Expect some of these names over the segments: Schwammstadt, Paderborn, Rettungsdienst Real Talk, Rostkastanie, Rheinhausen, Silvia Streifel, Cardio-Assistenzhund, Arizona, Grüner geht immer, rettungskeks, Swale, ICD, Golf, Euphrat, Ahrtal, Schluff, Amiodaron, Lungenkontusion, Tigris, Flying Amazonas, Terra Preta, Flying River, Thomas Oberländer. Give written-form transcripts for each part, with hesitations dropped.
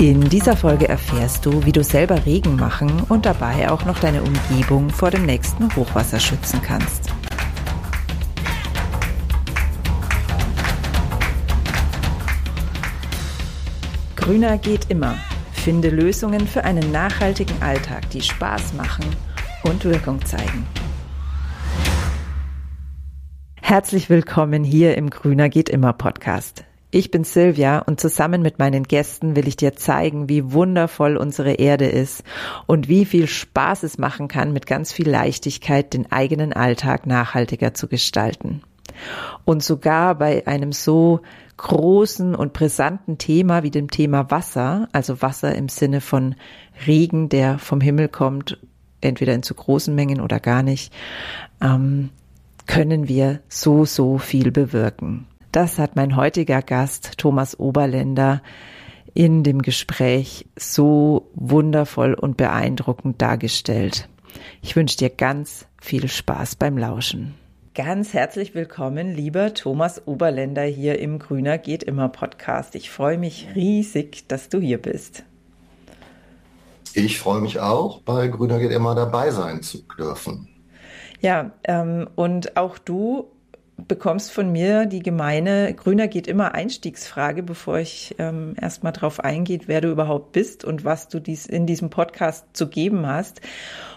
In dieser Folge erfährst du, wie du selber Regen machen und dabei auch noch deine Umgebung vor dem nächsten Hochwasser schützen kannst. Grüner geht immer. Finde Lösungen für einen nachhaltigen Alltag, die Spaß machen und Wirkung zeigen. Herzlich willkommen hier im Grüner geht immer Podcast. Ich bin Silvia und zusammen mit meinen Gästen will ich dir zeigen, wie wundervoll unsere Erde ist und wie viel Spaß es machen kann, mit ganz viel Leichtigkeit den eigenen Alltag nachhaltiger zu gestalten. Und sogar bei einem so großen und brisanten Thema wie dem Thema Wasser, also Wasser im Sinne von Regen, der vom Himmel kommt, entweder in zu großen Mengen oder gar nicht, können wir so viel bewirken. Das hat mein heutiger Gast Thomas Oberländer in dem Gespräch so wundervoll und beeindruckend dargestellt. Ich wünsche dir ganz viel Spaß beim Lauschen. Ganz herzlich willkommen, lieber Thomas Oberländer hier im Grüner geht immer Podcast. Ich freue mich riesig, dass du hier bist. Ich freue mich auch, bei Grüner geht immer dabei sein zu dürfen. Ja, und auch du bekommst von mir die gemeine Grüner geht immer Einstiegsfrage, bevor ich erstmal drauf eingehe, wer du überhaupt bist und was du in diesem Podcast zu geben hast.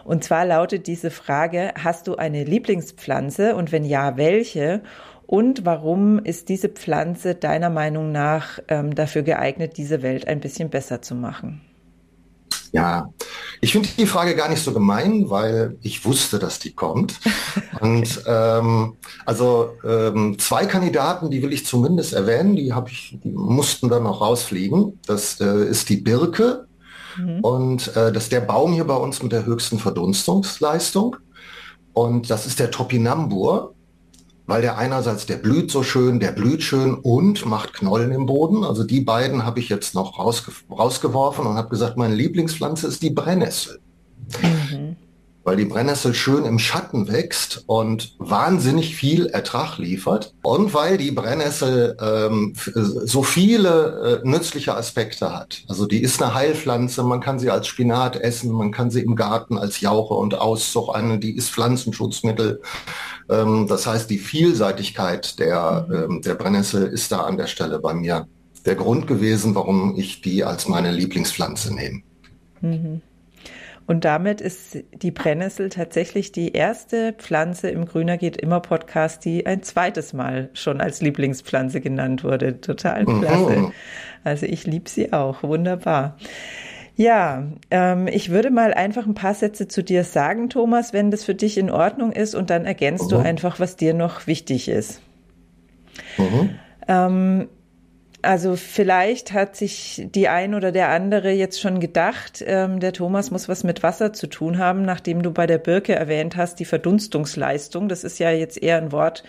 Und zwar lautet diese Frage: Hast du eine Lieblingspflanze und wenn ja, welche? Und warum ist diese Pflanze deiner Meinung nach dafür geeignet, diese Welt ein bisschen besser zu machen? Ja, ich finde die Frage gar nicht so gemein, weil ich wusste, dass die kommt. Und zwei Kandidaten, die will ich zumindest erwähnen, die mussten dann noch rausfliegen. Das ist die Birke und das ist der Baum hier bei uns mit der höchsten Verdunstungsleistung. Und das ist der Topinambur, weil der einerseits, der blüht schön und macht Knollen im Boden. Also die beiden habe ich jetzt noch rausgeworfen und habe gesagt, meine Lieblingspflanze ist die Brennnessel. Mhm. Weil die Brennnessel schön im Schatten wächst und wahnsinnig viel Ertrag liefert. Und weil die Brennnessel so viele nützliche Aspekte hat. Also die ist eine Heilpflanze, man kann sie als Spinat essen, man kann sie im Garten als Jauche und Auszug an, die ist Pflanzenschutzmittel. Das heißt, die Vielseitigkeit der Brennnessel ist da an der Stelle bei mir der Grund gewesen, warum ich die als meine Lieblingspflanze nehme. Mhm. Und damit ist die Brennnessel tatsächlich die erste Pflanze im Grüner geht immer Podcast, die ein zweites Mal schon als Lieblingspflanze genannt wurde. Total klasse. Mhm. Also ich liebe sie auch. Wunderbar. Ja, ich würde mal einfach ein paar Sätze zu dir sagen, Thomas, wenn das für dich in Ordnung ist, und dann ergänzt du einfach, was dir noch wichtig ist. Mhm. Also vielleicht hat sich die ein oder der andere jetzt schon gedacht, der Thomas muss was mit Wasser zu tun haben, nachdem du bei der Birke erwähnt hast, die Verdunstungsleistung. Das ist ja jetzt eher ein Wort,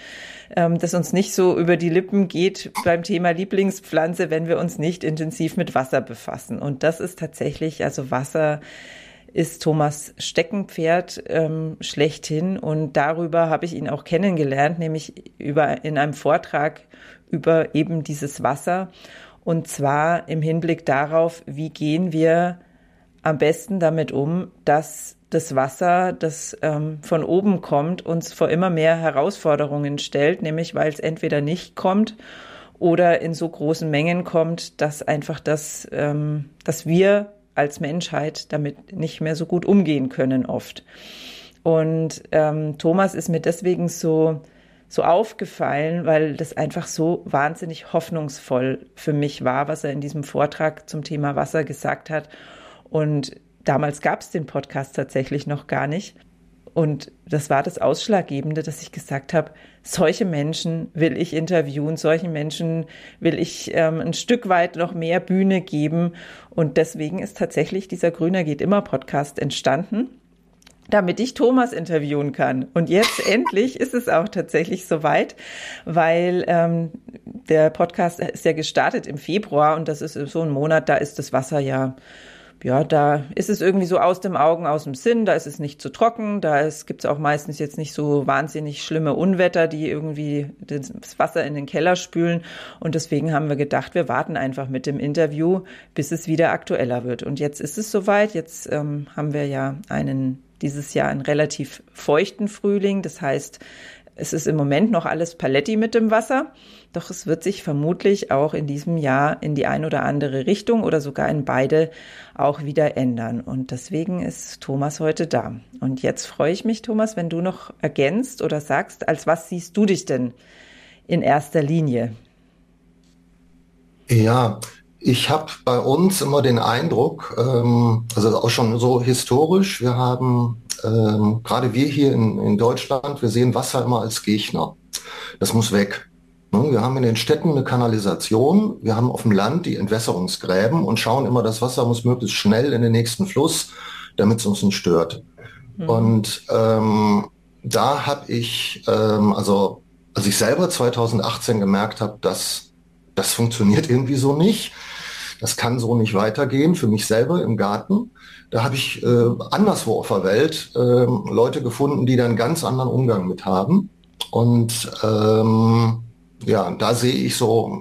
das uns nicht so über die Lippen geht beim Thema Lieblingspflanze, wenn wir uns nicht intensiv mit Wasser befassen. Und das ist tatsächlich, also Wasser ist Thomas Steckenpferd schlechthin, und darüber habe ich ihn auch kennengelernt, nämlich in einem Vortrag über eben dieses Wasser, und zwar im Hinblick darauf, wie gehen wir am besten damit um, dass das Wasser, das von oben kommt, uns vor immer mehr Herausforderungen stellt, nämlich weil es entweder nicht kommt oder in so großen Mengen kommt, dass einfach dass wir als Menschheit damit nicht mehr so gut umgehen können oft. Und Thomas ist mir deswegen so aufgefallen, weil das einfach so wahnsinnig hoffnungsvoll für mich war, was er in diesem Vortrag zum Thema Wasser gesagt hat. Und damals gab es den Podcast tatsächlich noch gar nicht. Und das war das Ausschlaggebende, dass ich gesagt habe, solche Menschen will ich interviewen, solchen Menschen will ich ein Stück weit noch mehr Bühne geben. Und deswegen ist tatsächlich dieser Grüner geht immer Podcast entstanden, damit ich Thomas interviewen kann. Und jetzt endlich ist es auch tatsächlich soweit, weil der Podcast ist ja gestartet im Februar, und das ist so ein Monat, da ist das Wasser ja ja, da ist es irgendwie so aus dem Augen, aus dem Sinn, da ist es nicht zu trocken, da gibt es auch meistens jetzt nicht so wahnsinnig schlimme Unwetter, die irgendwie das Wasser in den Keller spülen. Und deswegen haben wir gedacht, wir warten einfach mit dem Interview, bis es wieder aktueller wird. Und jetzt ist es soweit, jetzt haben wir ja dieses Jahr einen relativ feuchten Frühling, das heißt, es ist im Moment noch alles paletti mit dem Wasser, doch es wird sich vermutlich auch in diesem Jahr in die ein oder andere Richtung oder sogar in beide auch wieder ändern. Und deswegen ist Thomas heute da. Und jetzt freue ich mich, Thomas, wenn du noch ergänzt oder sagst, als was siehst du dich denn in erster Linie? Ja, ich habe bei uns immer den Eindruck, also auch schon so historisch, wir haben gerade wir hier in Deutschland, wir sehen Wasser immer als Gegner. Das muss weg. Wir haben in den Städten eine Kanalisation, wir haben auf dem Land die Entwässerungsgräben und schauen immer, das Wasser muss möglichst schnell in den nächsten Fluss, damit es uns nicht stört. Mhm. Und da habe ich, also als ich selber 2018 gemerkt habe, dass das funktioniert irgendwie so nicht. Das kann so nicht weitergehen für mich selber im Garten. Da habe ich anderswo auf der Welt Leute gefunden, die da einen ganz anderen Umgang mit haben. Und ja, da sehe ich so,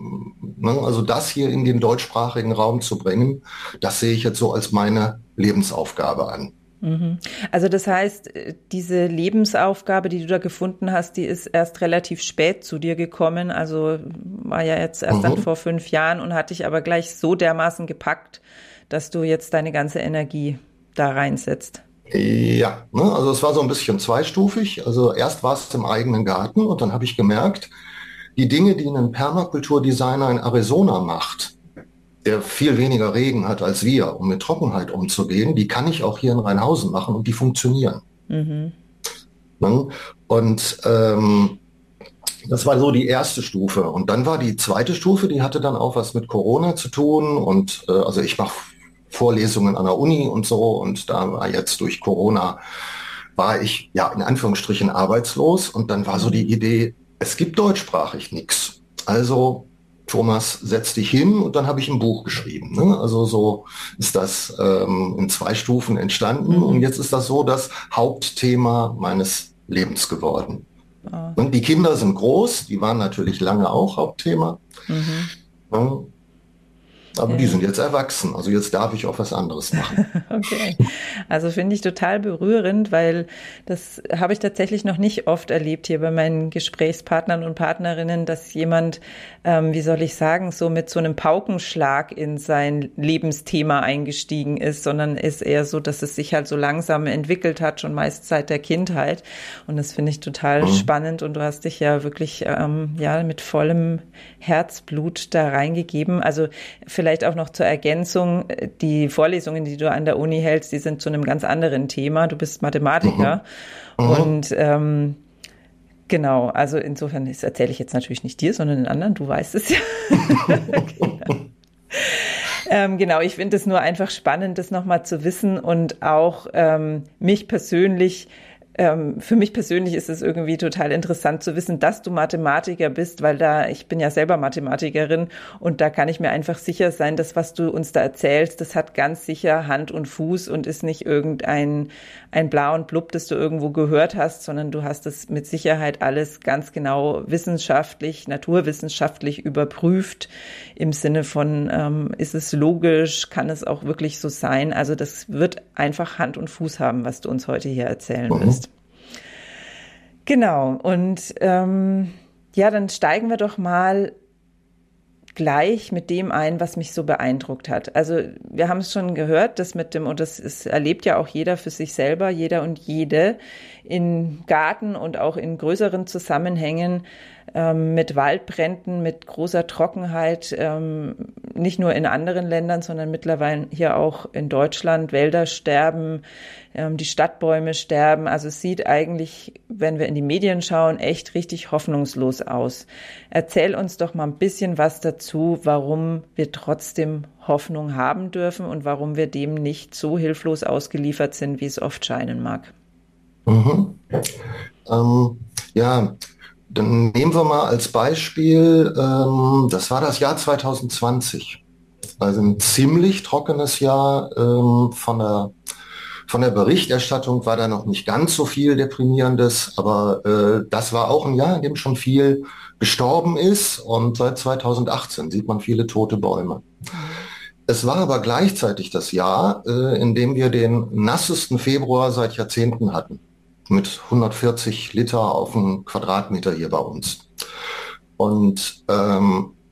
ne, also das hier in den deutschsprachigen Raum zu bringen, das sehe ich jetzt so als meine Lebensaufgabe an. Also das heißt, diese Lebensaufgabe, die du da gefunden hast, die ist erst relativ spät zu dir gekommen, also war ja jetzt erst dann vor 5 Jahren und hat dich aber gleich so dermaßen gepackt, dass du jetzt deine ganze Energie da reinsetzt. Ja, ne, also es war so ein bisschen zweistufig, also erst war es im eigenen Garten und dann habe ich gemerkt, die Dinge, die ein Permakulturdesigner in Arizona macht, der viel weniger Regen hat als wir, um mit Trockenheit umzugehen, die kann ich auch hier in Rheinhausen machen und die funktionieren. Mhm. Und das war so die erste Stufe. Und dann war die zweite Stufe, die hatte dann auch was mit Corona zu tun. Und also ich mache Vorlesungen an der Uni und so. Und da war jetzt durch Corona, war ich ja in Anführungsstrichen arbeitslos. Und dann war so die Idee, es gibt deutschsprachig nichts. Also Thomas, setz dich hin, und dann habe ich ein Buch geschrieben. Ne? Also so ist das in 2 Stufen entstanden, und jetzt ist das so das Hauptthema meines Lebens geworden. Ah. Und die Kinder sind groß, die waren natürlich lange auch Hauptthema, ja, aber die sind jetzt erwachsen, also jetzt darf ich auch was anderes machen. Okay, also finde ich total berührend, weil das habe ich tatsächlich noch nicht oft erlebt hier bei meinen Gesprächspartnern und Partnerinnen, dass jemand, wie soll ich sagen, so mit so einem Paukenschlag in sein Lebensthema eingestiegen ist, sondern ist eher so, dass es sich halt so langsam entwickelt hat, schon meist seit der Kindheit, und das finde ich total spannend, und du hast dich ja wirklich ja mit vollem Herzblut da reingegeben, also vielleicht auch noch zur Ergänzung, die Vorlesungen, die du an der Uni hältst, die sind zu einem ganz anderen Thema. Du bist Mathematiker. Und genau, also insofern, das erzähle ich jetzt natürlich nicht dir, sondern den anderen, du weißt es ja. Genau, ich finde es nur einfach spannend, das nochmal zu wissen, und auch für mich persönlich ist es irgendwie total interessant zu wissen, dass du Mathematiker bist, weil ich bin ja selber Mathematikerin, und da kann ich mir einfach sicher sein, dass was du uns da erzählst, das hat ganz sicher Hand und Fuß und ist nicht irgendein Bla und Blub, das du irgendwo gehört hast, sondern du hast es mit Sicherheit alles ganz genau wissenschaftlich, naturwissenschaftlich überprüft, im Sinne von, ist es logisch, kann es auch wirklich so sein? Also das wird einfach Hand und Fuß haben, was du uns heute hier erzählen wirst. Genau, und ja, dann steigen wir doch mal gleich mit dem ein, was mich so beeindruckt hat. Also wir haben es schon gehört, und das erlebt ja auch jeder für sich selber, jeder und jede, in Garten und auch in größeren Zusammenhängen, mit Waldbränden, mit großer Trockenheit, nicht nur in anderen Ländern, sondern mittlerweile hier auch in Deutschland. Wälder sterben, die Stadtbäume sterben. Also es sieht eigentlich, wenn wir in die Medien schauen, echt richtig hoffnungslos aus. Erzähl uns doch mal ein bisschen was dazu, warum wir trotzdem Hoffnung haben dürfen und warum wir dem nicht so hilflos ausgeliefert sind, wie es oft scheinen mag. Ja, dann nehmen wir mal als Beispiel, das war das Jahr 2020. also ein ziemlich trockenes Jahr. Von der Berichterstattung war da noch nicht ganz so viel Deprimierendes, aber das war auch ein Jahr, in dem schon viel gestorben ist, und seit 2018 sieht man viele tote Bäume. Es war aber gleichzeitig das Jahr, in dem wir den nassesten Februar seit Jahrzehnten hatten, mit 140 Liter auf einen Quadratmeter hier bei uns. Und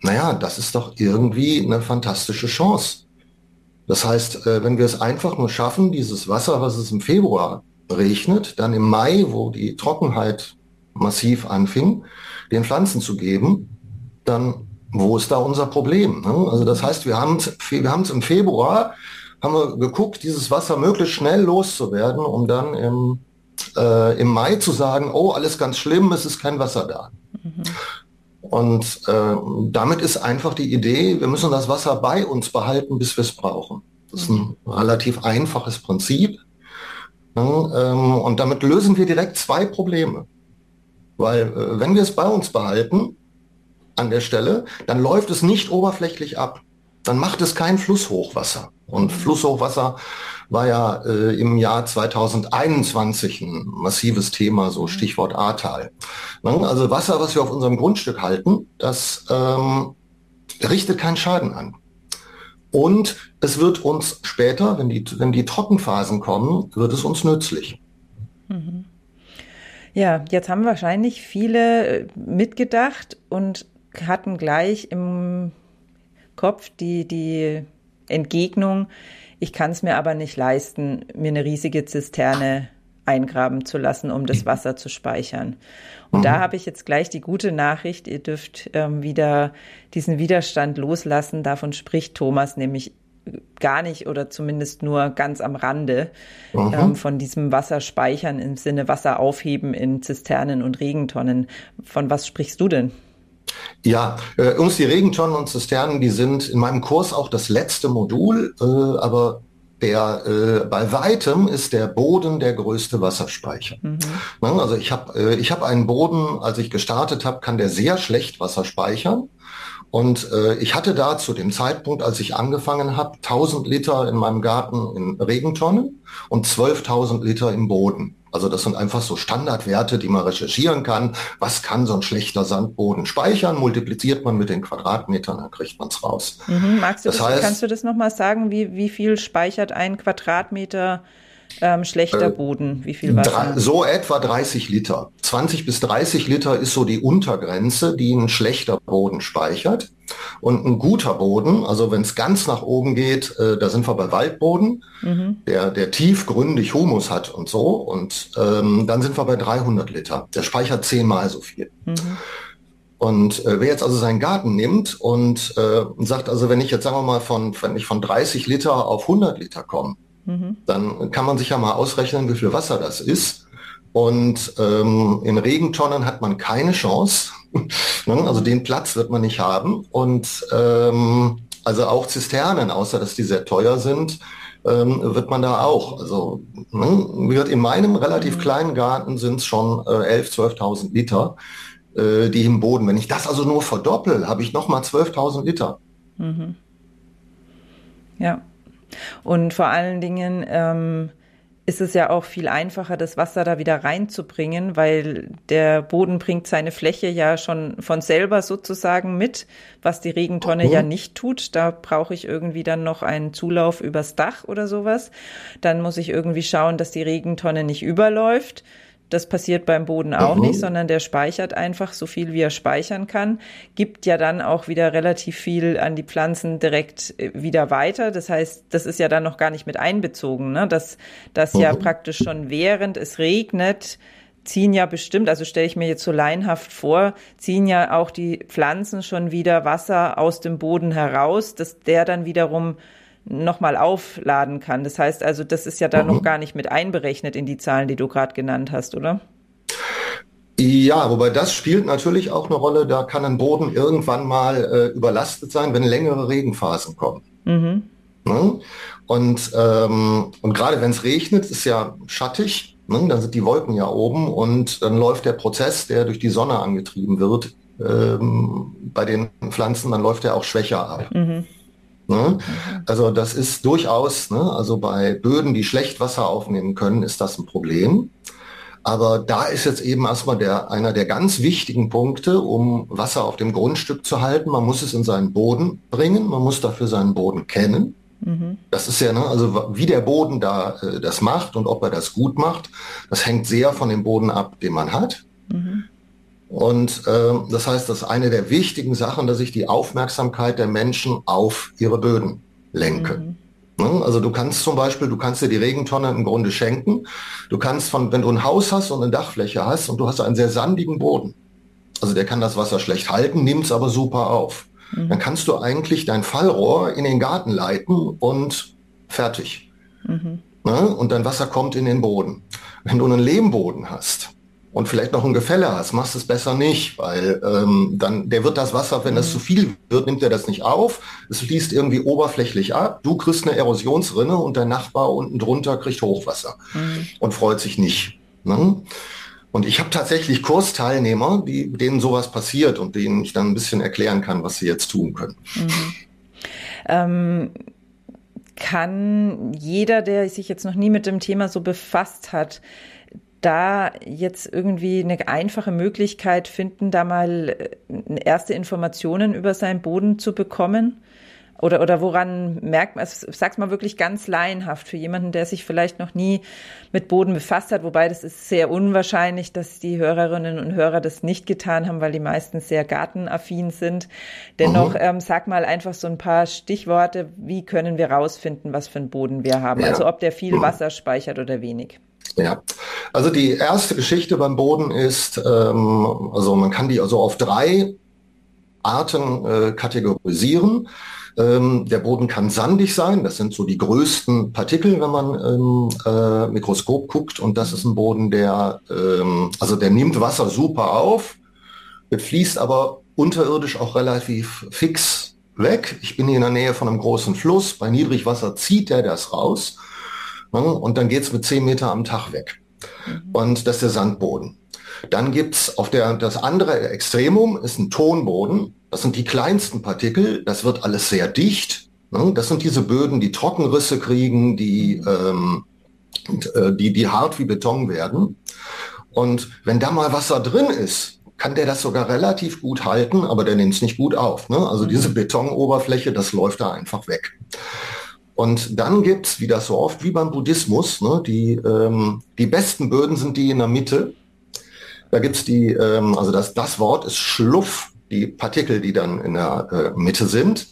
naja, das ist doch irgendwie eine fantastische Chance. Das heißt, wenn wir es einfach nur schaffen, dieses Wasser, was es im Februar regnet, dann im Mai, wo die Trockenheit massiv anfing, den Pflanzen zu geben, dann wo ist da unser Problem? Also das heißt, wir haben es im Februar, haben wir geguckt, dieses Wasser möglichst schnell loszuwerden, um dann im Mai zu sagen, oh, alles ganz schlimm, es ist kein Wasser da. Mhm. Und damit ist einfach die Idee, wir müssen das Wasser bei uns behalten, bis wir es brauchen. Das ist ein relativ einfaches Prinzip. Und damit lösen wir direkt zwei Probleme. Weil wenn wir es bei uns behalten, an der Stelle, dann läuft es nicht oberflächlich ab. Dann macht es kein Flusshochwasser. Und Flusshochwasser war ja im Jahr 2021 ein massives Thema, so Stichwort Ahrtal. Also Wasser, was wir auf unserem Grundstück halten, das richtet keinen Schaden an. Und es wird uns später, wenn die Trockenphasen kommen, wird es uns nützlich. Mhm. Ja, jetzt haben wahrscheinlich viele mitgedacht und hatten gleich im Kopf die Entgegnung, ich kann es mir aber nicht leisten, mir eine riesige Zisterne eingraben zu lassen, um das Wasser zu speichern. Und da habe ich jetzt gleich die gute Nachricht, ihr dürft wieder diesen Widerstand loslassen. Davon spricht Thomas nämlich gar nicht oder zumindest nur ganz am Rande von diesem Wasserspeichern im Sinne Wasser aufheben in Zisternen und Regentonnen. Von was sprichst du denn? Ja, uns die Regentonnen und Zisternen, die sind in meinem Kurs auch das letzte Modul, aber bei weitem ist der Boden der größte Wasserspeicher. Mhm. Also ich habe einen Boden, als ich gestartet habe, kann der sehr schlecht Wasser speichern. Und ich hatte da zu dem Zeitpunkt, als ich angefangen habe, 1000 Liter in meinem Garten in Regentonnen und 12.000 Liter im Boden. Also das sind einfach so Standardwerte, die man recherchieren kann. Was kann so ein schlechter Sandboden speichern? Multipliziert man mit den Quadratmetern, dann kriegt man es raus. Mhm, kannst du das nochmal sagen? Wie viel speichert ein Quadratmeter schlechter Boden? Wie viel Wasser? So etwa 30 Liter. 20 bis 30 Liter ist so die Untergrenze, die ein schlechter Boden speichert. Und ein guter Boden, also wenn es ganz nach oben geht, da sind wir bei Waldboden, der tiefgründig Humus hat und so. Und dann sind wir bei 300 Liter. Der speichert 10-mal so viel. Mhm. Und wer jetzt also seinen Garten nimmt und sagt, also wenn ich jetzt, sagen wir mal, wenn ich von 30 Liter auf 100 Liter komme, dann kann man sich ja mal ausrechnen, wie viel Wasser das ist. Und in Regentonnen hat man keine Chance. Also den Platz wird man nicht haben. Und also auch Zisternen, außer dass die sehr teuer sind, wird man da auch. Also in meinem relativ kleinen Garten sind es schon 11.000, 12.000 Liter, die im Boden. Wenn ich das also nur verdoppel, habe ich nochmal 12.000 Liter. Mhm. Ja. Und vor allen Dingen ist es ja auch viel einfacher, das Wasser da wieder reinzubringen, weil der Boden bringt seine Fläche ja schon von selber sozusagen mit, was die Regentonne ja nicht tut. Da brauche ich irgendwie dann noch einen Zulauf übers Dach oder sowas. Dann muss ich irgendwie schauen, dass die Regentonne nicht überläuft. Das passiert beim Boden auch nicht, sondern der speichert einfach so viel, wie er speichern kann, gibt ja dann auch wieder relativ viel an die Pflanzen direkt wieder weiter. Das heißt, das ist ja dann noch gar nicht mit einbezogen, ne? Dass ja praktisch schon während es regnet, ziehen ja bestimmt, also stelle ich mir jetzt so laienhaft vor, ziehen ja auch die Pflanzen schon wieder Wasser aus dem Boden heraus, dass der dann wiederum nochmal aufladen kann. Das heißt also, das ist ja da noch gar nicht mit einberechnet in die Zahlen, die du gerade genannt hast, oder? Ja, wobei das spielt natürlich auch eine Rolle. Da kann ein Boden irgendwann mal überlastet sein, wenn längere Regenphasen kommen. Mhm. Ne? Und gerade wenn es regnet, ist ja schattig, ne? Dann sind die Wolken ja oben und dann läuft der Prozess, der durch die Sonne angetrieben wird, bei den Pflanzen, dann läuft der auch schwächer ab. Mhm. Ne? Also das ist durchaus, ne? Also bei Böden, die schlecht Wasser aufnehmen können, ist das ein Problem. Aber da ist jetzt eben erstmal einer der ganz wichtigen Punkte, um Wasser auf dem Grundstück zu halten. Man muss es in seinen Boden bringen, man muss dafür seinen Boden kennen. Mhm. Das ist ja, ne, also wie der Boden da das macht und ob er das gut macht, das hängt sehr von dem Boden ab, den man hat. Mhm. Und das heißt, das ist eine der wichtigen Sachen, dass ich die Aufmerksamkeit der Menschen auf ihre Böden lenke. Mhm. Also du kannst dir die Regentonne im Grunde schenken. Du kannst wenn du ein Haus hast und eine Dachfläche hast und du hast einen sehr sandigen Boden, also der kann das Wasser schlecht halten, nimmt es aber super auf. Mhm. Dann kannst du eigentlich dein Fallrohr in den Garten leiten und fertig. Mhm. Ne? Und dein Wasser kommt in den Boden. Wenn du einen Lehmboden hast und vielleicht noch ein Gefälle hast, machst es besser nicht, weil dann der wird das Wasser, wenn das zu viel wird, nimmt er das nicht auf. Es fließt irgendwie oberflächlich ab. Du kriegst eine Erosionsrinne und der Nachbar unten drunter kriegt Hochwasser und freut sich nicht. Ne? Und ich habe tatsächlich Kursteilnehmer, denen sowas passiert und denen ich dann ein bisschen erklären kann, was sie jetzt tun können. Mhm. Kann jeder, der sich jetzt noch nie mit dem Thema so befasst hat, da jetzt irgendwie eine einfache Möglichkeit finden, da mal erste Informationen über seinen Boden zu bekommen? Oder woran merkt man, also sag's mal wirklich ganz laienhaft für jemanden, der sich vielleicht noch nie mit Boden befasst hat, wobei das ist sehr unwahrscheinlich, dass die Hörerinnen und Hörer das nicht getan haben, weil die meisten sehr gartenaffin sind. Dennoch, sag mal einfach so ein paar Stichworte, wie können wir rausfinden, was für einen Boden wir haben? Ja. Also ob der viel Wasser speichert oder wenig. Ja, also die erste Geschichte beim Boden ist, also man kann die also auf 3 Arten kategorisieren. Der Boden kann sandig sein, das sind so die größten Partikel, wenn man im Mikroskop guckt, und das ist ein Boden, der nimmt Wasser super auf, fließt aber unterirdisch auch relativ fix weg. Ich bin hier in der Nähe von einem großen Fluss, bei Niedrigwasser zieht er das raus, ne, und dann geht's mit 10 Meter am Tag weg. Und das ist der Sandboden. Dann gibt's das andere Extremum ist ein Tonboden. Das sind die kleinsten Partikel, das wird alles sehr dicht. Ne? Das sind diese Böden, die Trockenrisse kriegen, die hart wie Beton werden. Und wenn da mal Wasser drin ist, kann der das sogar relativ gut halten, aber der nimmt es nicht gut auf. Ne? Also diese Betonoberfläche, das läuft da einfach weg. Und dann gibt's, wie das so oft, wie beim Buddhismus, ne? Die besten Böden sind die in der Mitte. Da gibt's das Wort ist Schluff. Die Partikel, die dann in der Mitte sind.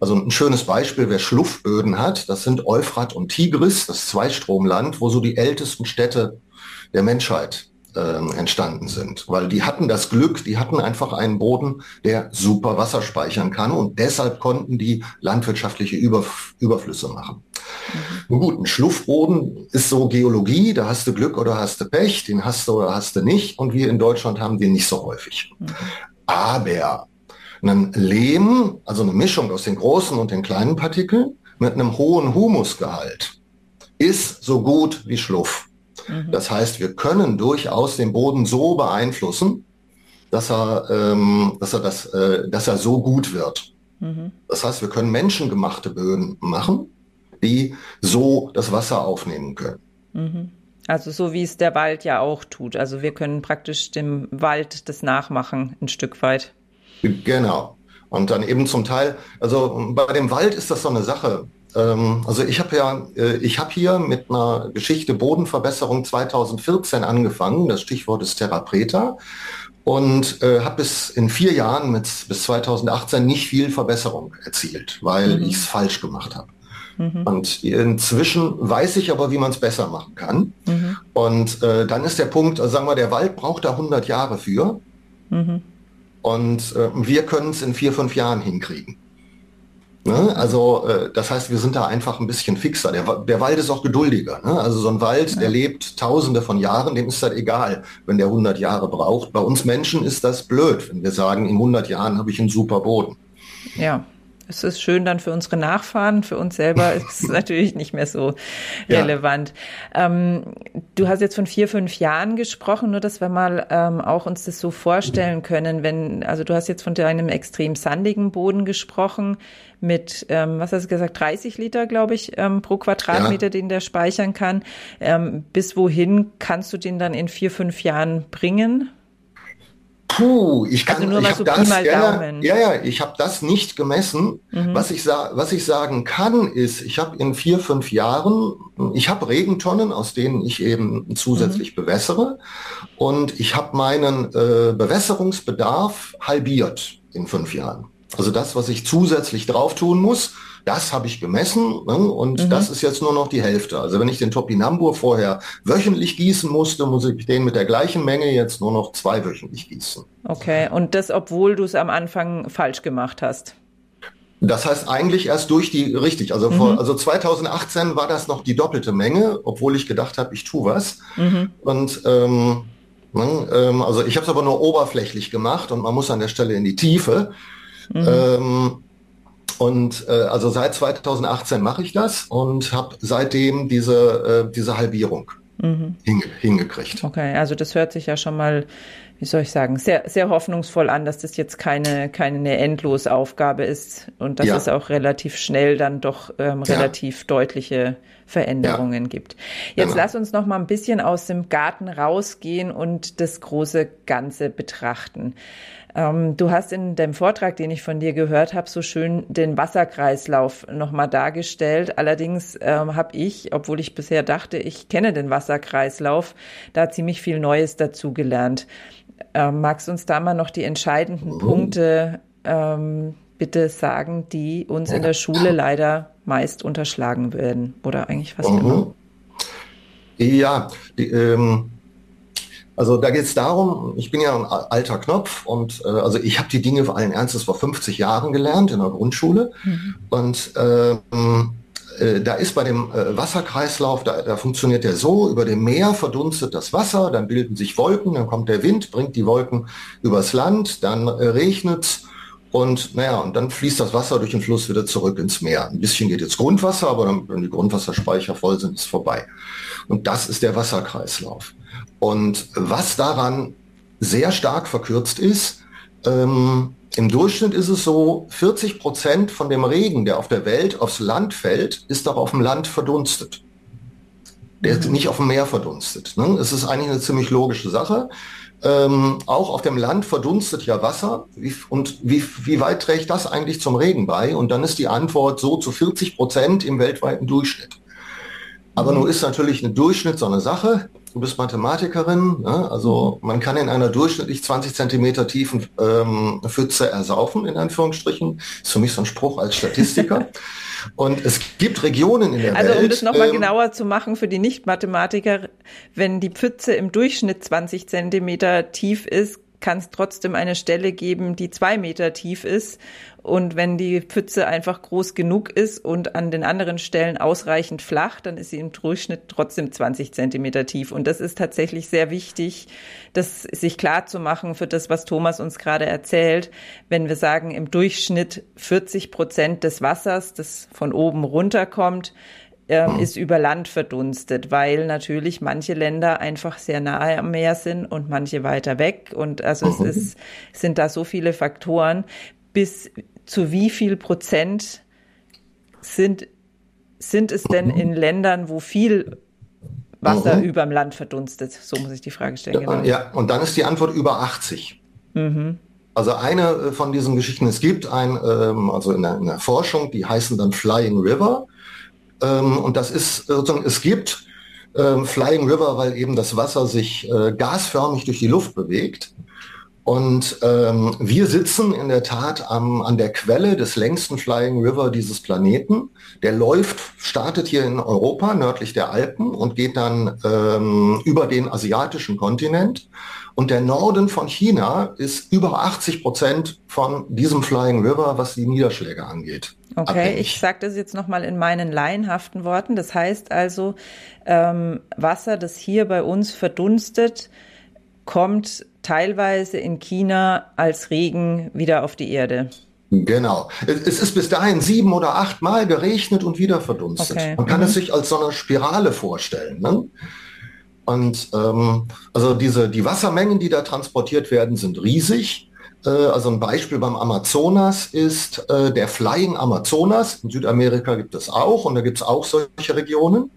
Also ein schönes Beispiel, wer Schluffböden hat, das sind Euphrat und Tigris, das Zweistromland, wo so die ältesten Städte der Menschheit entstanden sind. Weil die hatten das Glück, die hatten einfach einen Boden, der super Wasser speichern kann, und deshalb konnten die landwirtschaftliche Überflüsse machen. Nun gut, ein Schluffboden ist so Geologie, da hast du Glück oder hast du Pech, den hast du oder hast du nicht, und wir in Deutschland haben den nicht so häufig. Aber ein Lehm, also eine Mischung aus den großen und den kleinen Partikeln mit einem hohen Humusgehalt, ist so gut wie Schluff. Mhm. Das heißt, wir können durchaus den Boden so beeinflussen, dass er so gut wird. Mhm. Das heißt, wir können menschengemachte Böden machen, die so das Wasser aufnehmen können. Mhm. Also so wie es der Wald ja auch tut. Also wir können praktisch dem Wald das nachmachen, ein Stück weit. Genau. Und dann eben zum Teil, also bei dem Wald ist das so eine Sache. Also ich habe hier mit einer Geschichte Bodenverbesserung 2014 angefangen. Das Stichwort ist Terra Preta. Und habe bis in 4 Jahren bis 2018 nicht viel Verbesserung erzielt, weil ich es falsch gemacht habe. Und inzwischen weiß ich aber, wie man es besser machen kann. Mhm. Und dann ist der Punkt, also sagen wir, der Wald braucht da 100 Jahre für. Mhm. Und wir können es in 4-5 Jahren hinkriegen. Ne? Also das heißt, wir sind da einfach ein bisschen fixer. Der Wald ist auch geduldiger. Ne? Also so ein Wald, der lebt tausende von Jahren, dem ist das egal, wenn der 100 Jahre braucht. Bei uns Menschen ist das blöd, wenn wir sagen, in 100 Jahren habe ich einen super Boden. Ja. Es ist schön dann für unsere Nachfahren, für uns selber ist es natürlich nicht mehr so relevant. Du hast jetzt von 4, 5 Jahren gesprochen, nur dass wir mal auch uns das so vorstellen können, wenn, also du hast jetzt von deinem extrem sandigen Boden gesprochen mit, was hast du gesagt, 30 Liter, glaube ich, pro Quadratmeter, den der speichern kann. Bis wohin kannst du den dann in 4, 5 Jahren bringen? Ich habe das nicht gemessen. Mhm. Was ich sagen kann, ist, ich habe in 4, 5 Jahren, ich habe Regentonnen, aus denen ich eben zusätzlich bewässere, und ich habe meinen Bewässerungsbedarf halbiert in 5 Jahren. Also das, was ich zusätzlich drauf tun muss, das habe ich gemessen, ne? Und das ist jetzt nur noch die Hälfte. Also wenn ich den Topinambur vorher wöchentlich gießen musste, muss ich den mit der gleichen Menge jetzt nur noch 2 wöchentlich gießen. Okay, und das, obwohl du es am Anfang falsch gemacht hast? Das heißt eigentlich erst also 2018 war das noch die doppelte Menge, obwohl ich gedacht habe, ich tue was. Und also ich habe es aber nur oberflächlich gemacht, und man muss an der Stelle in die Tiefe. Also seit 2018 mache ich das und habe seitdem diese Halbierung hingekriegt. Okay, also das hört sich ja schon mal, wie soll ich sagen, sehr, sehr hoffnungsvoll an, dass das jetzt keine endlose Aufgabe ist und dass es auch relativ schnell dann doch relativ deutliche Veränderungen gibt. Jetzt lass uns noch mal ein bisschen aus dem Garten rausgehen und das große Ganze betrachten. Du hast in dem Vortrag, den ich von dir gehört habe, so schön den Wasserkreislauf nochmal dargestellt. Allerdings habe ich, obwohl ich bisher dachte, ich kenne den Wasserkreislauf, da ziemlich viel Neues dazu gelernt. Magst du uns da mal noch die entscheidenden Punkte bitte sagen, die uns in der Schule leider meist unterschlagen werden? Oder eigentlich fast immer? Ja, also da geht es darum, ich bin ja ein alter Knopf, und also ich habe die Dinge allen Ernstes vor 50 Jahren gelernt in der Grundschule. Und da ist bei dem Wasserkreislauf, da funktioniert der so, über dem Meer verdunstet das Wasser, dann bilden sich Wolken, dann kommt der Wind, bringt die Wolken übers Land, dann regnet's. Und und dann fließt das Wasser durch den Fluss wieder zurück ins Meer. Ein bisschen geht jetzt Grundwasser, aber dann, wenn die Grundwasserspeicher voll sind, ist vorbei. Und das ist der Wasserkreislauf. Und was daran sehr stark verkürzt ist, im Durchschnitt ist es so, 40% von dem Regen, der auf der Welt aufs Land fällt, ist auch auf dem Land verdunstet. Der ist nicht auf dem Meer verdunstet. Ne? Es ist eigentlich eine ziemlich logische Sache. Auch auf dem Land verdunstet ja Wasser. Wie weit trägt das eigentlich zum Regen bei? Und dann ist die Antwort so zu 40% im weltweiten Durchschnitt. Aber nun ist natürlich ein Durchschnitt so eine Sache. Du bist Mathematikerin, ne? Also man kann in einer durchschnittlich 20 Zentimeter tiefen Pfütze ersaufen, in Anführungsstrichen. Ist für mich so ein Spruch als Statistiker. Und es gibt Regionen in der Welt. Also um das nochmal genauer zu machen für die Nicht-Mathematiker, wenn die Pfütze im Durchschnitt 20 Zentimeter tief ist, kann es trotzdem eine Stelle geben, die 2 Meter tief ist. Und wenn die Pfütze einfach groß genug ist und an den anderen Stellen ausreichend flach, dann ist sie im Durchschnitt trotzdem 20 Zentimeter tief. Und das ist tatsächlich sehr wichtig, das sich klar zu machen für das, was Thomas uns gerade erzählt. Wenn wir sagen, im Durchschnitt 40% des Wassers, das von oben runterkommt, ist über Land verdunstet, weil natürlich manche Länder einfach sehr nahe am Meer sind und manche weiter weg. Und also es sind da so viele Faktoren. Bis zu wie viel Prozent sind es denn in Ländern, wo viel Wasser überm Land verdunstet? So muss ich die Frage stellen. Genau. Ja, und dann ist die Antwort über 80. Also eine von diesen Geschichten, es gibt in der Forschung, die heißen dann Flying River. Und das ist sozusagen, es gibt Flying River, weil eben das Wasser sich gasförmig durch die Luft bewegt. Und wir sitzen in der Tat an der Quelle des längsten Flying River dieses Planeten. Der startet hier in Europa, nördlich der Alpen, und geht dann über den asiatischen Kontinent. Und der Norden von China ist über 80% von diesem Flying River, was die Niederschläge angeht. Okay, abhängig. Ich sage das jetzt nochmal in meinen laienhaften Worten. Das heißt also, Wasser, das hier bei uns verdunstet, kommt teilweise in China als Regen wieder auf die Erde. Genau. Es ist bis dahin 7 oder 8 Mal geregnet und wieder verdunstet. Okay. Man kann es sich als so eine Spirale vorstellen, ne? Und also die Wassermengen, die da transportiert werden, sind riesig. Also ein Beispiel beim Amazonas ist der Flying Amazonas. In Südamerika gibt es auch und da gibt es auch solche Regionen.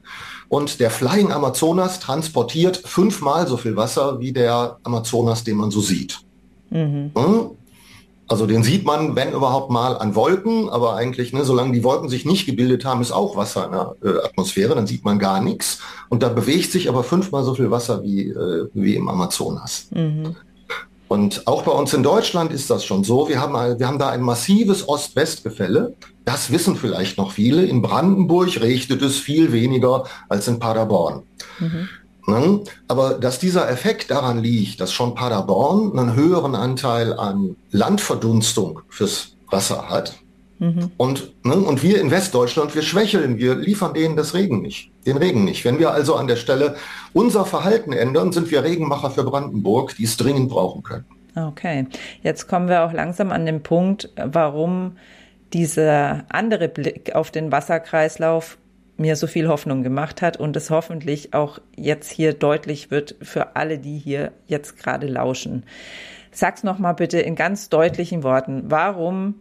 Und der Flying Amazonas transportiert 5-mal so viel Wasser wie der Amazonas, den man so sieht. Mhm. Hm? Also den sieht man, wenn überhaupt mal, an Wolken, aber eigentlich, ne, solange die Wolken sich nicht gebildet haben, ist auch Wasser in der Atmosphäre, dann sieht man gar nichts. Und da bewegt sich aber 5-mal so viel Wasser wie im Amazonas. Mhm. Und auch bei uns in Deutschland ist das schon so. Wir haben da ein massives Ost-West-Gefälle. Das wissen vielleicht noch viele. In Brandenburg regnet es viel weniger als in Paderborn. Mhm. Aber dass dieser Effekt daran liegt, dass schon Paderborn einen höheren Anteil an Landverdunstung fürs Wasser hat, mhm, und wir in Westdeutschland, wir schwächeln, wir liefern denen den Regen nicht. Wenn wir also an der Stelle unser Verhalten ändern, sind wir Regenmacher für Brandenburg, die es dringend brauchen können. Okay, jetzt kommen wir auch langsam an den Punkt, warum dieser andere Blick auf den Wasserkreislauf mir so viel Hoffnung gemacht hat und es hoffentlich auch jetzt hier deutlich wird für alle, die hier jetzt gerade lauschen. Sag's nochmal bitte in ganz deutlichen Worten. Warum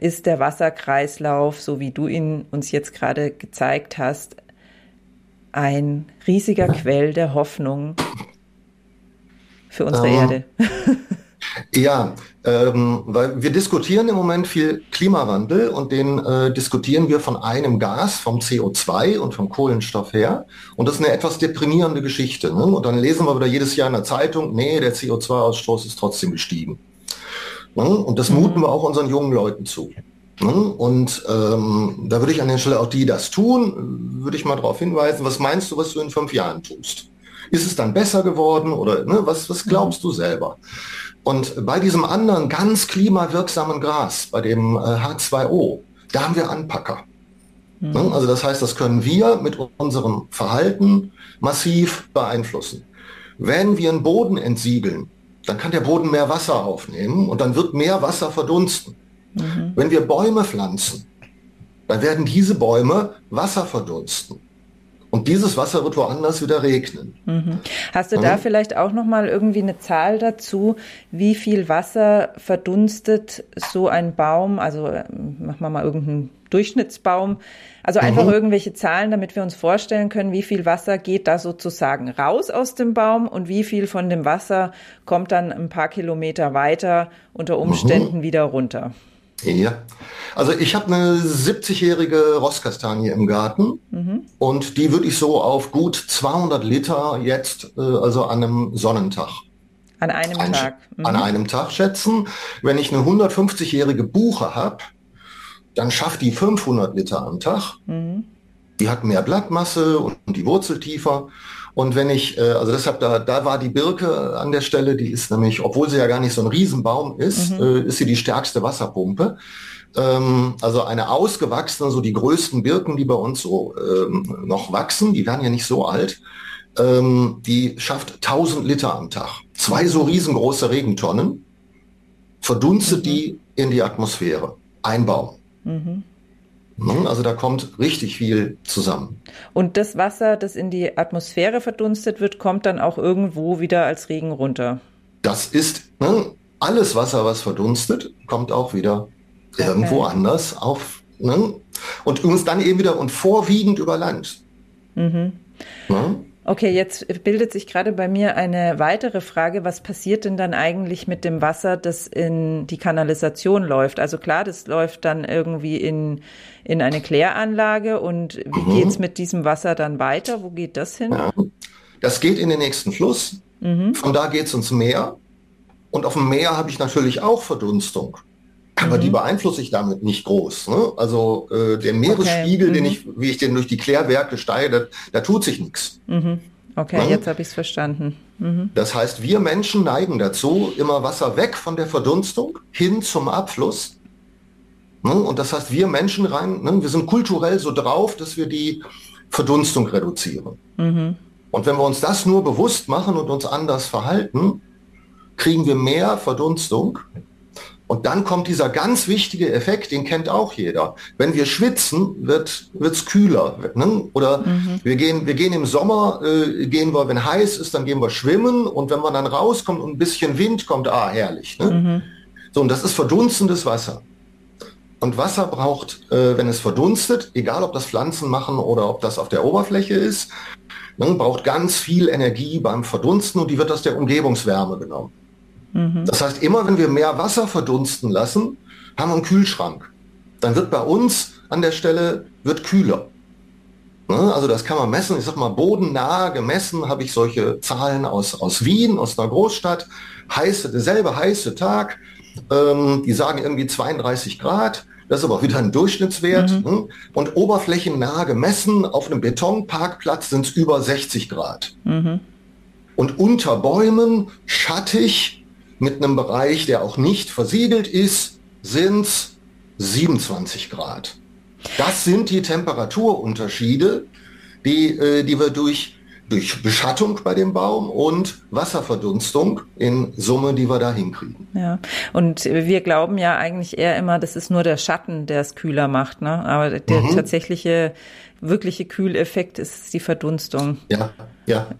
ist der Wasserkreislauf, so wie du ihn uns jetzt gerade gezeigt hast, ein riesiger Quell der Hoffnung für unsere Erde? Ja, weil wir diskutieren im Moment viel Klimawandel und den diskutieren wir von einem Gas, vom CO2 und vom Kohlenstoff her. Und das ist eine etwas deprimierende Geschichte, ne? Und dann lesen wir wieder jedes Jahr in der Zeitung, nee, der CO2-Ausstoß ist trotzdem gestiegen. Ne? Und das muten wir auch unseren jungen Leuten zu. Ne? Und da würde ich an der Stelle auch die das tun, würde ich mal darauf hinweisen, was meinst du, was du in 5 Jahren tust? Ist es dann besser geworden oder ne, was glaubst du selber? Und bei diesem anderen ganz klimawirksamen Gas, bei dem H2O, da haben wir Anpacker. Mhm. Ne? Also das heißt, das können wir mit unserem Verhalten massiv beeinflussen. Wenn wir einen Boden entsiegeln, dann kann der Boden mehr Wasser aufnehmen und dann wird mehr Wasser verdunsten. Mhm. Wenn wir Bäume pflanzen, dann werden diese Bäume Wasser verdunsten. Und dieses Wasser wird woanders wieder regnen. Mhm. Hast du da vielleicht auch nochmal irgendwie eine Zahl dazu, wie viel Wasser verdunstet so ein Baum? Also machen wir mal irgendeinen Durchschnittsbaum. Also einfach irgendwelche Zahlen, damit wir uns vorstellen können, wie viel Wasser geht da sozusagen raus aus dem Baum und wie viel von dem Wasser kommt dann ein paar Kilometer weiter unter Umständen wieder runter. Ja, also ich habe eine 70-jährige Rostkastanie im Garten und die würde ich so auf gut 200 Liter jetzt, also an einem Sonnentag. An einem Tag schätzen. Wenn ich eine 150-jährige Buche habe, dann schafft die 500 Liter am Tag. Mhm. Die hat mehr Blattmasse und die Wurzel tiefer. Und wenn ich, also deshalb, da war die Birke an der Stelle, die ist nämlich, obwohl sie ja gar nicht so ein Riesenbaum ist, ist sie die stärkste Wasserpumpe. Also eine ausgewachsene, so die größten Birken, die bei uns so noch wachsen, die werden ja nicht so alt, die schafft 1000 Liter am Tag. 2 so riesengroße Regentonnen, verdunstet die in die Atmosphäre. Ein Baum. Mhm. Also da kommt richtig viel zusammen. Und das Wasser, das in die Atmosphäre verdunstet wird, kommt dann auch irgendwo wieder als Regen runter? Das ist, ne, alles Wasser, was verdunstet, kommt auch wieder irgendwo anders auf. Ne, und uns dann eben wieder und vorwiegend über Land. Mhm. Ne? Okay, jetzt bildet sich gerade bei mir eine weitere Frage. Was passiert denn dann eigentlich mit dem Wasser, das in die Kanalisation läuft? Also klar, das läuft dann irgendwie in eine Kläranlage. Und wie geht's mit diesem Wasser dann weiter? Wo geht das hin? Ja. Das geht in den nächsten Fluss. Mhm. Von da geht's ins Meer. Und auf dem Meer habe ich natürlich auch Verdunstung. Aber die beeinflusse ich damit nicht groß. Ne? Also der Meeresspiegel, wie ich den durch die Klärwerke steige, da tut sich nichts. Mhm. Okay, ne? Jetzt habe ich es verstanden. Mhm. Das heißt, wir Menschen neigen dazu, immer Wasser weg von der Verdunstung hin zum Abfluss. Ne? Und das heißt, wir Menschen wir sind kulturell so drauf, dass wir die Verdunstung reduzieren. Mhm. Und wenn wir uns das nur bewusst machen und uns anders verhalten, kriegen wir mehr Verdunstung. Und dann kommt dieser ganz wichtige Effekt, den kennt auch jeder. Wenn wir schwitzen, wird's kühler. Ne? Oder wir gehen im Sommer, wenn heiß ist, dann gehen wir schwimmen. Und wenn man dann rauskommt und ein bisschen Wind kommt, herrlich. Ne? Mhm. So, und das ist verdunstendes Wasser. Und Wasser braucht, wenn es verdunstet, egal ob das Pflanzen machen oder ob das auf der Oberfläche ist, ne, braucht ganz viel Energie beim Verdunsten und die wird aus der Umgebungswärme genommen. Mhm. Das heißt, immer wenn wir mehr Wasser verdunsten lassen, haben wir einen Kühlschrank. Dann wird bei uns an der Stelle kühler. Ne, also das kann man messen. Ich sag mal, bodennah gemessen habe ich solche Zahlen aus Wien, aus einer Großstadt. Derselbe heiße Tag, die sagen irgendwie 32 Grad. Das ist aber wieder ein Durchschnittswert. Mhm. Und oberflächennah gemessen auf einem Betonparkplatz sind es über 60 Grad. Mhm. Und unter Bäumen, schattig, mit einem Bereich, der auch nicht versiegelt ist, sind es 27 Grad. Das sind die Temperaturunterschiede, die wir durch Beschattung bei dem Baum und Wasserverdunstung in Summe, die wir da hinkriegen. Ja, und wir glauben ja eigentlich eher immer, das ist nur der Schatten, der es kühler macht, ne? Aber der tatsächliche, wirkliche Kühleffekt ist die Verdunstung. Ja.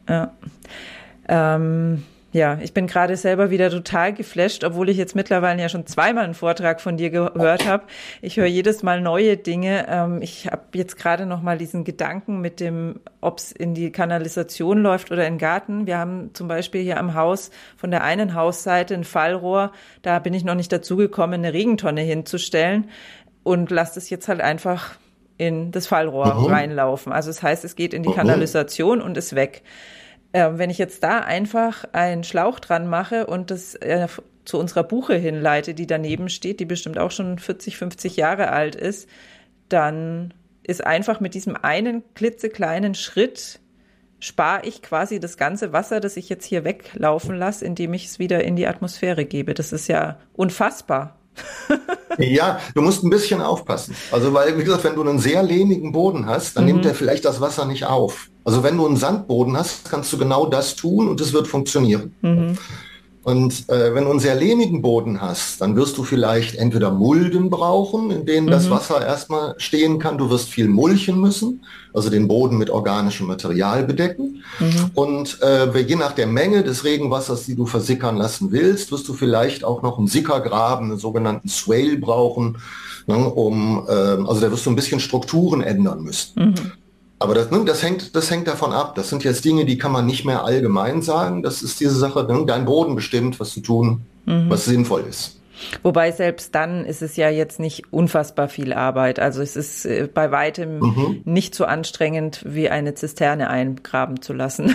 Ja, ich bin gerade selber wieder total geflasht, obwohl ich jetzt mittlerweile ja schon zweimal einen Vortrag von dir gehört habe. Ich höre jedes Mal neue Dinge. Ich habe jetzt gerade noch mal diesen Gedanken mit dem, ob es in die Kanalisation läuft oder in den Garten. Wir haben zum Beispiel hier am Haus von der einen Hausseite ein Fallrohr. Da bin ich noch nicht dazu gekommen, eine Regentonne hinzustellen und lasse es jetzt halt einfach in das Fallrohr reinlaufen. Also das heißt, es geht in die Kanalisation und ist weg. Wenn ich jetzt da einfach einen Schlauch dran mache und das zu unserer Buche hinleite, die daneben steht, die bestimmt auch schon 40, 50 Jahre alt ist, dann ist einfach mit diesem einen klitzekleinen Schritt spare ich quasi das ganze Wasser, das ich jetzt hier weglaufen lasse, indem ich es wieder in die Atmosphäre gebe. Das ist ja unfassbar. Ja, du musst ein bisschen aufpassen. Also, weil, wie gesagt, wenn du einen sehr lehmigen Boden hast, dann nimmt der vielleicht das Wasser nicht auf. Also, wenn du einen Sandboden hast, kannst du genau das tun und es wird funktionieren. Mhm. Und wenn du einen sehr lehmigen Boden hast, dann wirst du vielleicht entweder Mulden brauchen, in denen das Wasser erstmal stehen kann. Du wirst viel mulchen müssen, also den Boden mit organischem Material bedecken. Mhm. Und je nach der Menge des Regenwassers, die du versickern lassen willst, wirst du vielleicht auch noch einen Sickergraben, einen sogenannten Swale brauchen, ne, also da wirst du ein bisschen Strukturen ändern müssen. Mhm. Aber das hängt davon ab. Das sind jetzt Dinge, die kann man nicht mehr allgemein sagen. Das ist diese Sache, dein Boden bestimmt, was zu tun, was sinnvoll ist. Wobei selbst dann ist es ja jetzt nicht unfassbar viel Arbeit. Also es ist bei weitem nicht so anstrengend, wie eine Zisterne eingraben zu lassen.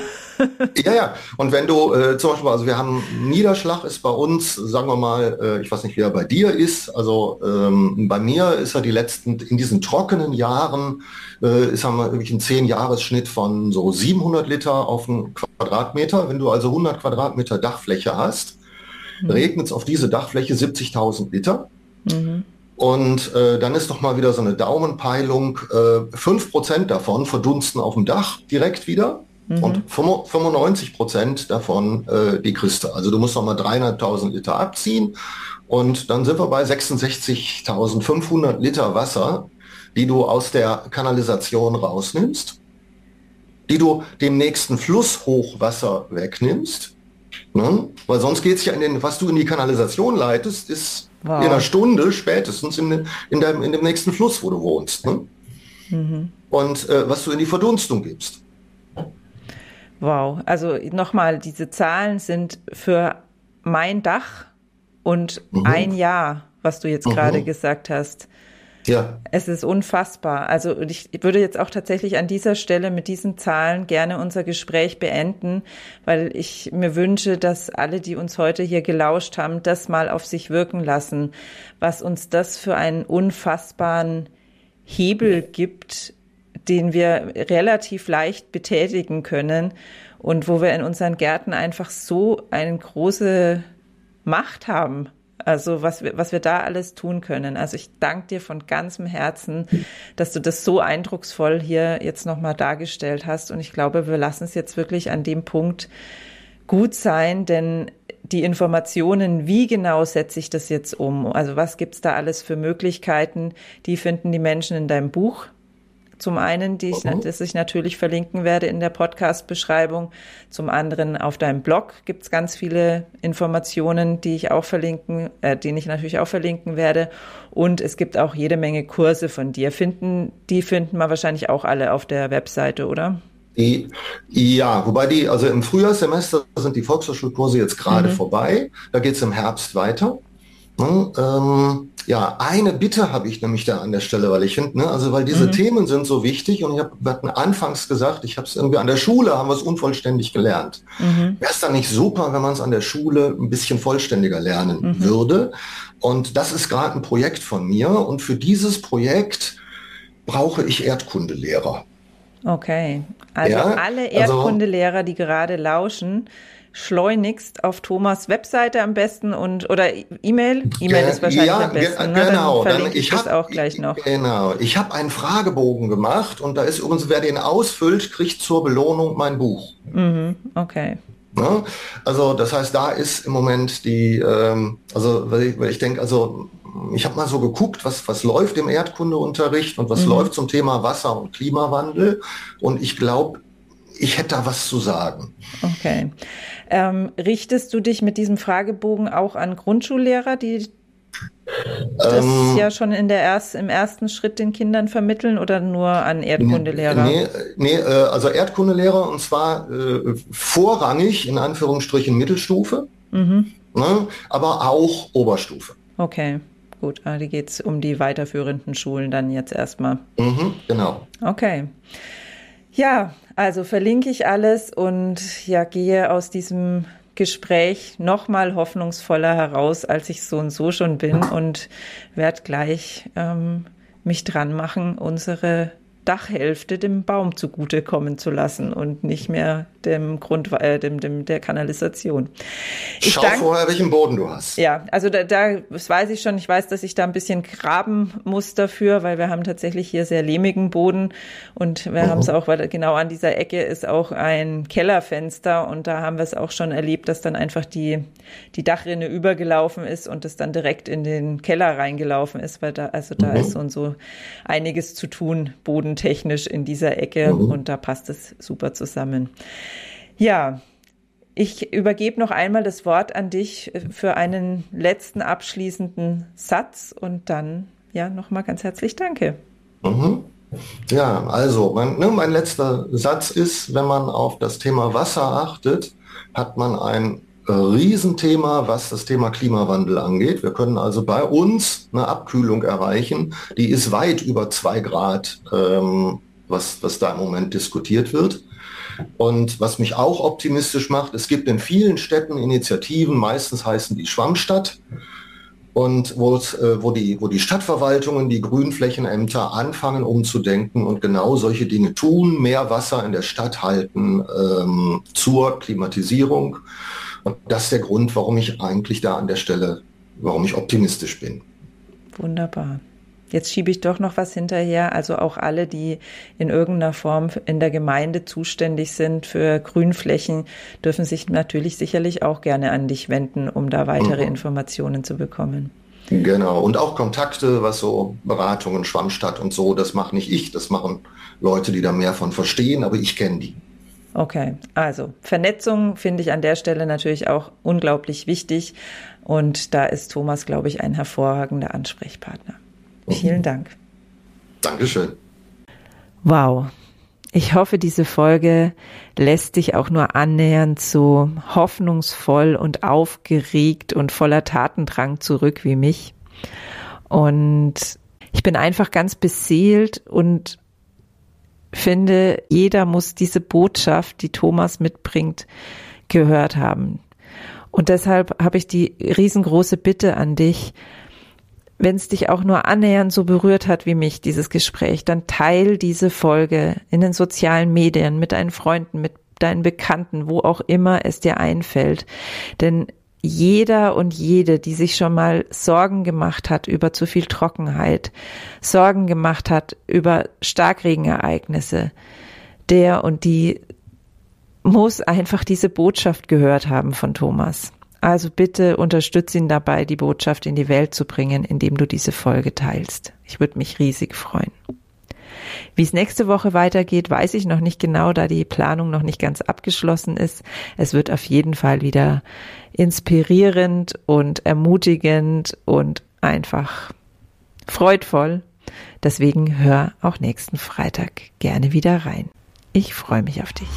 Ja. Und wenn du zum Beispiel, also wir haben Niederschlag ist bei uns, sagen wir mal, ich weiß nicht, wie er bei dir ist. Also bei mir ist er in diesen trockenen Jahren, haben wir wirklich einen 10-Jahres-Schnitt von so 700 Liter auf einen Quadratmeter. Wenn du also 100 Quadratmeter Dachfläche hast, regnet es auf diese Dachfläche 70.000 Liter. Mhm. Und dann ist doch mal wieder so eine Daumenpeilung. 5% davon verdunsten auf dem Dach direkt wieder und 95% davon dekriste. Also du musst noch mal 3.500 Liter abziehen und dann sind wir bei 66.500 Liter Wasser, die du aus der Kanalisation rausnimmst, die du dem nächsten Flusshochwasser wegnimmst, ne? Weil sonst geht es ja was du in die Kanalisation leitest, ist in einer Stunde spätestens in dem nächsten Fluss, wo du wohnst. Ne? Mhm. Und was du in die Verdunstung gibst. Wow, also nochmal, diese Zahlen sind für mein Dach und ein Jahr, was du jetzt gerade gesagt hast. Ja. Es ist unfassbar. Also ich würde jetzt auch tatsächlich an dieser Stelle mit diesen Zahlen gerne unser Gespräch beenden, weil ich mir wünsche, dass alle, die uns heute hier gelauscht haben, das mal auf sich wirken lassen, was uns das für einen unfassbaren Hebel gibt, den wir relativ leicht betätigen können und wo wir in unseren Gärten einfach so eine große Macht haben. Also was wir da alles tun können. Also ich danke dir von ganzem Herzen, dass du das so eindrucksvoll hier jetzt nochmal dargestellt hast. Und ich glaube, wir lassen es jetzt wirklich an dem Punkt gut sein, denn die Informationen, wie genau setze ich das jetzt um? Also was gibt's da alles für Möglichkeiten? Die finden die Menschen in deinem Buch. Zum einen, das ich natürlich verlinken werde in der Podcast-Beschreibung. Zum anderen auf deinem Blog gibt's ganz viele Informationen, die ich natürlich auch verlinken werde. Und es gibt auch jede Menge Kurse von dir. Die finden wir wahrscheinlich auch alle auf der Webseite, oder? Ja, wobei also im Frühjahrssemester sind die Volkshochschulkurse jetzt gerade vorbei. Da geht's im Herbst weiter. Ja, eine Bitte habe ich nämlich da an der Stelle, weil ich finde, weil diese Themen sind so wichtig und wir hatten anfangs gesagt, ich habe es irgendwie an der Schule, haben wir es unvollständig gelernt. Wäre es dann nicht super, wenn man es an der Schule ein bisschen vollständiger lernen würde? Und das ist gerade ein Projekt von mir und für dieses Projekt brauche ich Erdkundelehrer. Okay, alle Erdkundelehrer, die gerade lauschen, schleunigst auf Thomas' Webseite am besten oder E-Mail. E-Mail ist wahrscheinlich am besten. Genau, ne? Dann ich das auch gleich noch. Genau, ich habe einen Fragebogen gemacht und da ist übrigens, wer den ausfüllt, kriegt zur Belohnung mein Buch. Okay. Ne? Also das heißt, da ist im Moment ich habe mal so geguckt, was läuft im Erdkundeunterricht und was läuft zum Thema Wasser und Klimawandel und ich glaube, ich hätte da was zu sagen. Okay. Richtest du dich mit diesem Fragebogen auch an Grundschullehrer, die das ja schon im ersten Schritt den Kindern vermitteln oder nur an Erdkundelehrer? Nee, also Erdkundelehrer und zwar vorrangig, in Anführungsstrichen, Mittelstufe, ne, aber auch Oberstufe. Okay, gut. Also geht es um die weiterführenden Schulen dann jetzt erstmal. Genau. Okay. Ja, also verlinke ich alles und ja, gehe aus diesem Gespräch noch mal hoffnungsvoller heraus, als ich so und so schon bin und werde gleich mich dran machen, unsere Dachhälfte dem Baum zugutekommen zu lassen und nicht mehr dem der Kanalisation. Schau vorher, welchen Boden du hast. Ja, also das weiß ich schon. Ich weiß, dass ich da ein bisschen graben muss dafür, weil wir haben tatsächlich hier sehr lehmigen Boden und wir haben es auch, weil genau an dieser Ecke ist auch ein Kellerfenster und da haben wir es auch schon erlebt, dass dann einfach die Dachrinne übergelaufen ist und es dann direkt in den Keller reingelaufen ist, weil da ist so und so einiges zu tun, bodentechnisch in dieser Ecke und da passt es super zusammen. Ja, ich übergebe noch einmal das Wort an dich für einen letzten abschließenden Satz und dann ja nochmal ganz herzlich danke. Ja, also mein letzter Satz ist, wenn man auf das Thema Wasser achtet, hat man ein Riesenthema, was das Thema Klimawandel angeht. Wir können also bei uns eine Abkühlung erreichen, die ist weit über 2 Grad, was da im Moment diskutiert wird. Und was mich auch optimistisch macht, es gibt in vielen Städten Initiativen, meistens heißen die Schwammstadt, und wo die Stadtverwaltungen, die Grünflächenämter anfangen umzudenken und genau solche Dinge tun, mehr Wasser in der Stadt halten zur Klimatisierung. Und das ist der Grund, warum ich eigentlich da an der Stelle, warum ich optimistisch bin. Wunderbar. Jetzt schiebe ich doch noch was hinterher. Also auch alle, die in irgendeiner Form in der Gemeinde zuständig sind für Grünflächen, dürfen sich natürlich sicherlich auch gerne an dich wenden, um da weitere Informationen zu bekommen. Genau. Und auch Kontakte, was so Beratungen, Schwammstadt und so, das mache nicht ich, das machen Leute, die da mehr von verstehen, aber ich kenne die. Okay, also Vernetzung finde ich an der Stelle natürlich auch unglaublich wichtig und da ist Thomas, glaube ich, ein hervorragender Ansprechpartner. Vielen Dank. Dankeschön. Wow, ich hoffe, diese Folge lässt dich auch nur annähernd so hoffnungsvoll und aufgeregt und voller Tatendrang zurück wie mich. Und ich bin einfach ganz beseelt und finde, jeder muss diese Botschaft, die Thomas mitbringt, gehört haben. Und deshalb habe ich die riesengroße Bitte an dich, wenn es dich auch nur annähernd so berührt hat wie mich, dieses Gespräch, dann teil diese Folge in den sozialen Medien mit deinen Freunden, mit deinen Bekannten, wo auch immer es dir einfällt. Denn jeder und jede, die sich schon mal Sorgen gemacht hat über zu viel Trockenheit, Sorgen gemacht hat über Starkregenereignisse, der und die muss einfach diese Botschaft gehört haben von Thomas. Also bitte unterstütze ihn dabei, die Botschaft in die Welt zu bringen, indem du diese Folge teilst. Ich würde mich riesig freuen. Wie es nächste Woche weitergeht, weiß ich noch nicht genau, da die Planung noch nicht ganz abgeschlossen ist. Es wird auf jeden Fall wieder inspirierend und ermutigend und einfach freudvoll. Deswegen hör auch nächsten Freitag gerne wieder rein. Ich freue mich auf dich.